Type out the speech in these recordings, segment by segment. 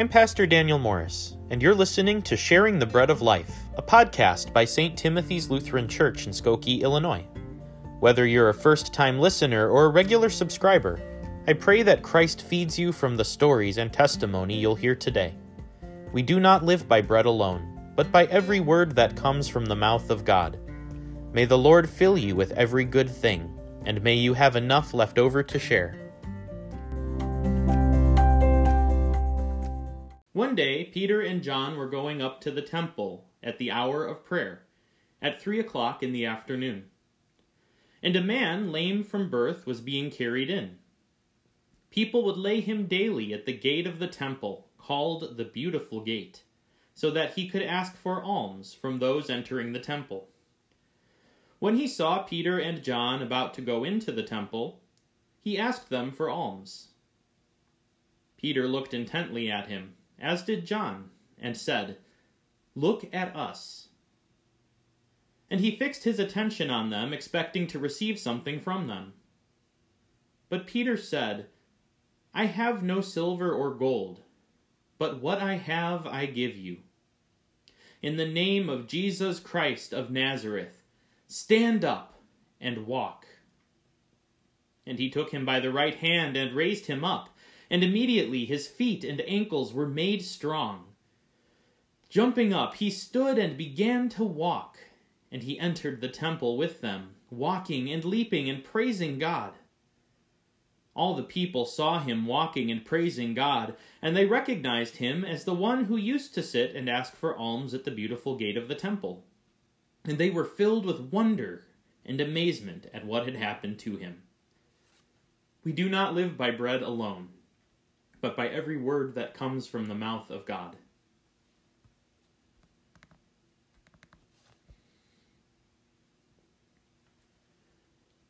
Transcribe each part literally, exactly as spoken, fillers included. I'm Pastor Daniel Morris, and you're listening to Sharing the Bread of Life, a podcast by Saint Timothy's Lutheran Church in Skokie, Illinois. Whether you're a first-time listener or a regular subscriber, I pray that Christ feeds you from the stories and testimony you'll hear today. We do not live by bread alone, but by every word that comes from the mouth of God. May the Lord fill you with every good thing, and may you have enough left over to share. One day, Peter and John were going up to the temple at the hour of prayer, at three o'clock in the afternoon. And a man lame from birth was being carried in. People would lay him daily at the gate of the temple, called the Beautiful Gate, so that he could ask for alms from those entering the temple. When he saw Peter and John about to go into the temple, he asked them for alms. Peter looked intently at him, as did John, and said, "Look at us." And he fixed his attention on them, expecting to receive something from them. But Peter said, "I have no silver or gold, but what I have I give you. In the name of Jesus Christ of Nazareth, stand up and walk." And he took him by the right hand and raised him up, and immediately his feet and ankles were made strong. Jumping up, he stood and began to walk, and he entered the temple with them, walking and leaping and praising God. All the people saw him walking and praising God, and they recognized him as the one who used to sit and ask for alms at the Beautiful Gate of the temple. And they were filled with wonder and amazement at what had happened to him. We do not live by bread alone, but by every word that comes from the mouth of God.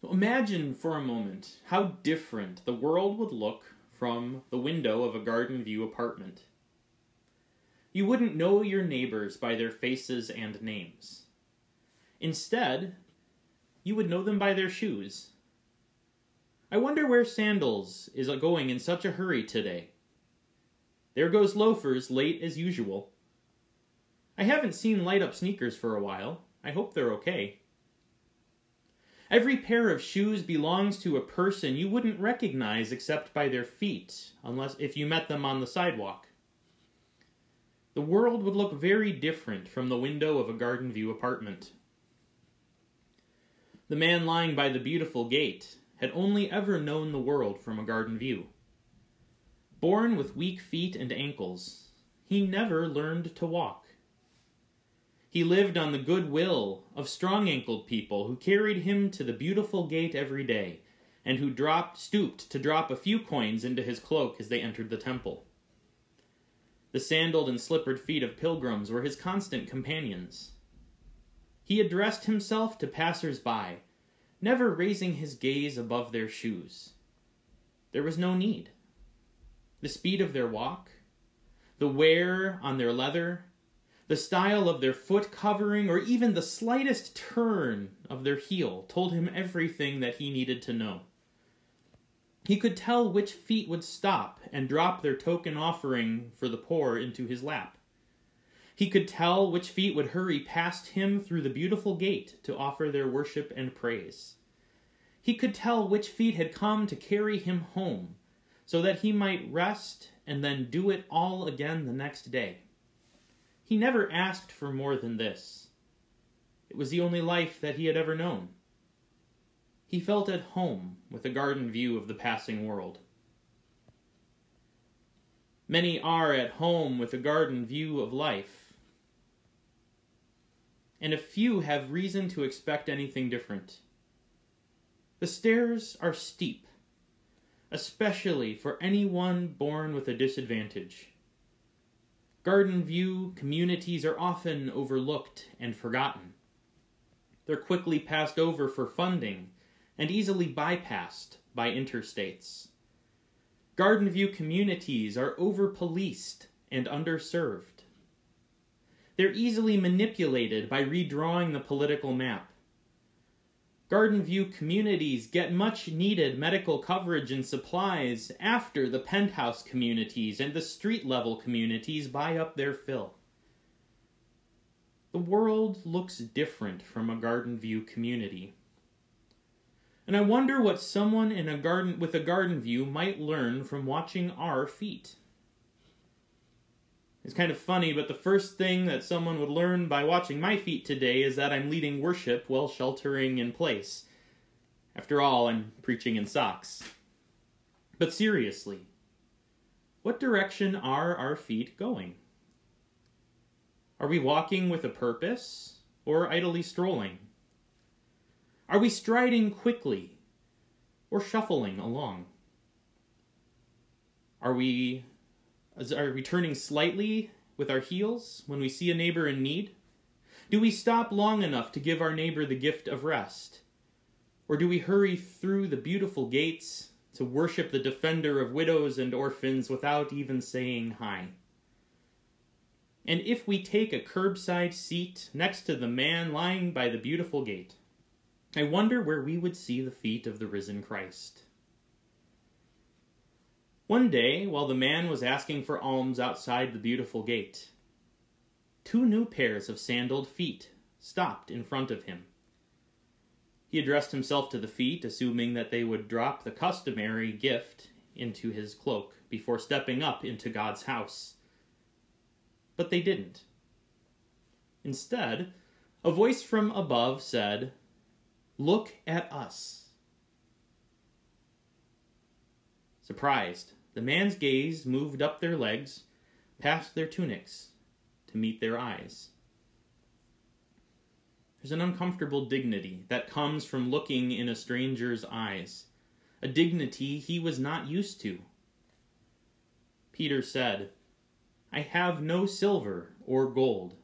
Imagine for a moment how different the world would look from the window of a garden view apartment. You wouldn't know your neighbors by their faces and names. Instead, you would know them by their shoes. I wonder where Sandals is going in such a hurry today. There goes Loafers late as usual. I haven't seen light-up sneakers for a while. I hope they're okay. Every pair of shoes belongs to a person you wouldn't recognize except by their feet, unless if you met them on the sidewalk. The world would look very different from the window of a garden view apartment. The man lying by the Beautiful Gate had only ever known the world from a garden view. Born with weak feet and ankles, he never learned to walk. He lived on the goodwill of strong-ankled people who carried him to the Beautiful Gate every day, and who dropped, stooped to drop a few coins into his cloak as they entered the temple. The sandaled and slippered feet of pilgrims were his constant companions. He addressed himself to passers-by, never raising his gaze above their shoes. There was no need. The speed of their walk, the wear on their leather, the style of their foot covering, or even the slightest turn of their heel told him everything that he needed to know. He could tell which feet would stop and drop their token offering for the poor into his lap. He could tell which feet would hurry past him through the Beautiful Gate to offer their worship and praise. He could tell which feet had come to carry him home, so that he might rest and then do it all again the next day. He never asked for more than this. It was the only life that he had ever known. He felt at home with a garden view of the passing world. Many are at home with a garden view of life, and a few have reason to expect anything different. The stairs are steep, especially for anyone born with a disadvantage. Garden view communities are often overlooked and forgotten. They're quickly passed over for funding and easily bypassed by interstates. Garden view communities are over-policed and underserved. They're easily manipulated by redrawing the political map. Garden View communities get much needed medical coverage and supplies after the penthouse communities and the street level communities buy up their fill. The world looks different from a Garden View community. And I wonder what someone in a garden with a Garden View might learn from watching our feet. It's kind of funny, but the first thing that someone would learn by watching my feet today is that I'm leading worship while sheltering in place. After all, I'm preaching in socks. But seriously, what direction are our feet going? Are we walking with a purpose, or idly strolling? Are we striding quickly, or shuffling along? Are we... Are we turning slightly with our heels when we see a neighbor in need? Do we stop long enough to give our neighbor the gift of rest? Or do we hurry through the beautiful gates to worship the defender of widows and orphans without even saying hi? And if we take a curbside seat next to the man lying by the beautiful gate, I wonder where we would see the feet of the risen Christ. One day, while the man was asking for alms outside the beautiful gate, two new pairs of sandaled feet stopped in front of him. He addressed himself to the feet, assuming that they would drop the customary gift into his cloak before stepping up into God's house. But they didn't. Instead, a voice from above said, "Look at us." Surprised, the man's gaze moved up their legs, past their tunics, to meet their eyes. There's an uncomfortable dignity that comes from looking in a stranger's eyes, a dignity he was not used to. Peter said, "I have no silver or gold,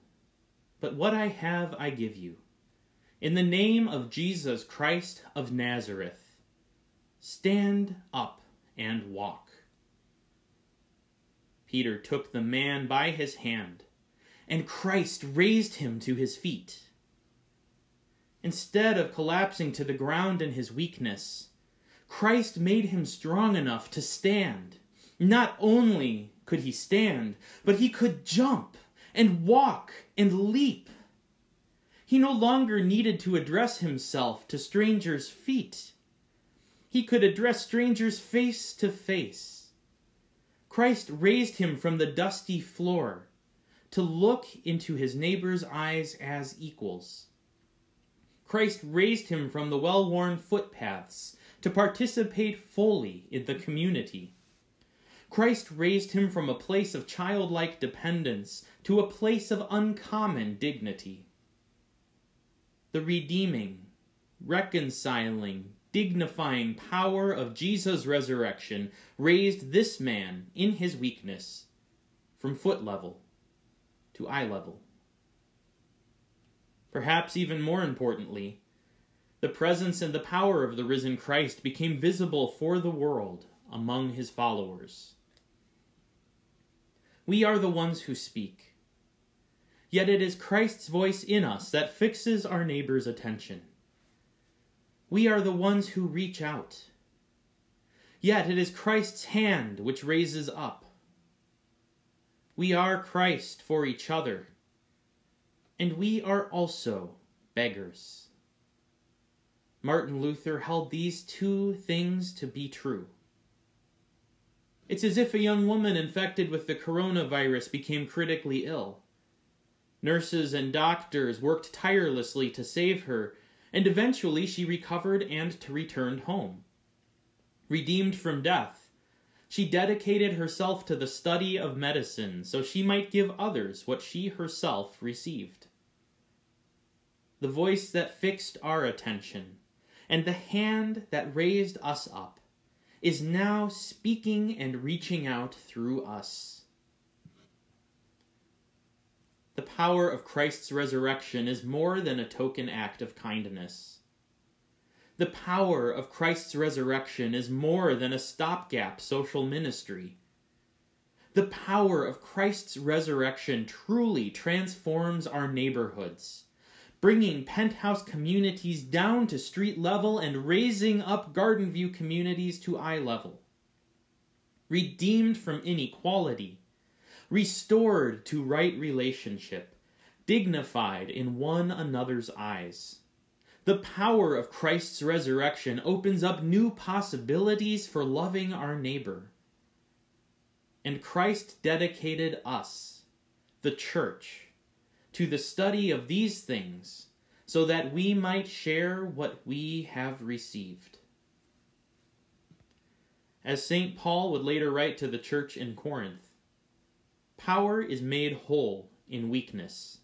but what I have I give you. In the name of Jesus Christ of Nazareth, stand up and walk." Peter took the man by his hand, and Christ raised him to his feet. Instead of collapsing to the ground in his weakness, Christ made him strong enough to stand. Not only could he stand, but he could jump and walk and leap. He no longer needed to address himself to strangers' feet. He could address strangers face to face. Christ raised him from the dusty floor to look into his neighbor's eyes as equals. Christ raised him from the well-worn footpaths to participate fully in the community. Christ raised him from a place of childlike dependence to a place of uncommon dignity. The redeeming, reconciling, dignifying power of Jesus' resurrection raised this man in his weakness from foot level to eye level. Perhaps even more importantly, the presence and the power of the risen Christ became visible for the world among his followers. We are the ones who speak, yet it is Christ's voice in us that fixes our neighbor's attention. We are the ones who reach out, yet it is Christ's hand which raises up. We are Christ for each other, and we are also beggars. Martin Luther held these two things to be true. It's as if a young woman infected with the coronavirus became critically ill. Nurses and doctors worked tirelessly to save her, and eventually she recovered and returned home. Redeemed from death, she dedicated herself to the study of medicine so she might give others what she herself received. The voice that fixed our attention and the hand that raised us up is now speaking and reaching out through us. The power of Christ's resurrection is more than a token act of kindness. The power of Christ's resurrection is more than a stopgap social ministry. The power of Christ's resurrection truly transforms our neighborhoods, bringing penthouse communities down to street level and raising up garden view communities to eye level. Redeemed from inequality, restored to right relationship, dignified in one another's eyes. The power of Christ's resurrection opens up new possibilities for loving our neighbor. And Christ dedicated us, the church, to the study of these things, so that we might share what we have received. As Saint Paul would later write to the church in Corinth, power is made whole in weakness.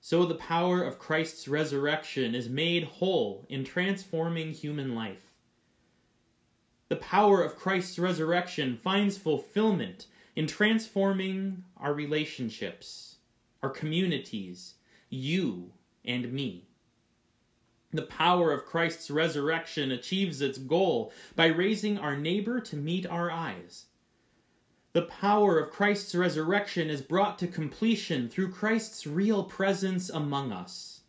So the power of Christ's resurrection is made whole in transforming human life. The power of Christ's resurrection finds fulfillment in transforming our relationships, our communities, you and me. The power of Christ's resurrection achieves its goal by raising our neighbor to meet our eyes. The power of Christ's resurrection is brought to completion through Christ's real presence among us.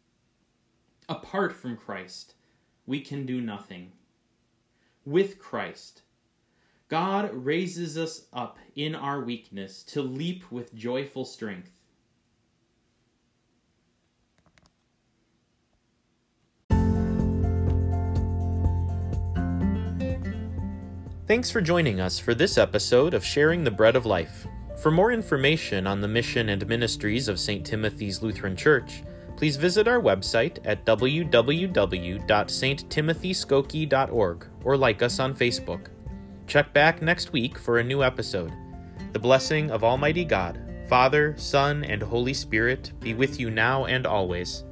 Apart from Christ, we can do nothing. With Christ, God raises us up in our weakness to leap with joyful strength. Thanks for joining us for this episode of Sharing the Bread of Life. For more information on the mission and ministries of Saint Timothy's Lutheran Church, please visit our website at w w w dot s t timothy skokie dot org or like us on Facebook. Check back next week for a new episode. The blessing of Almighty God, Father, Son, and Holy Spirit be with you now and always.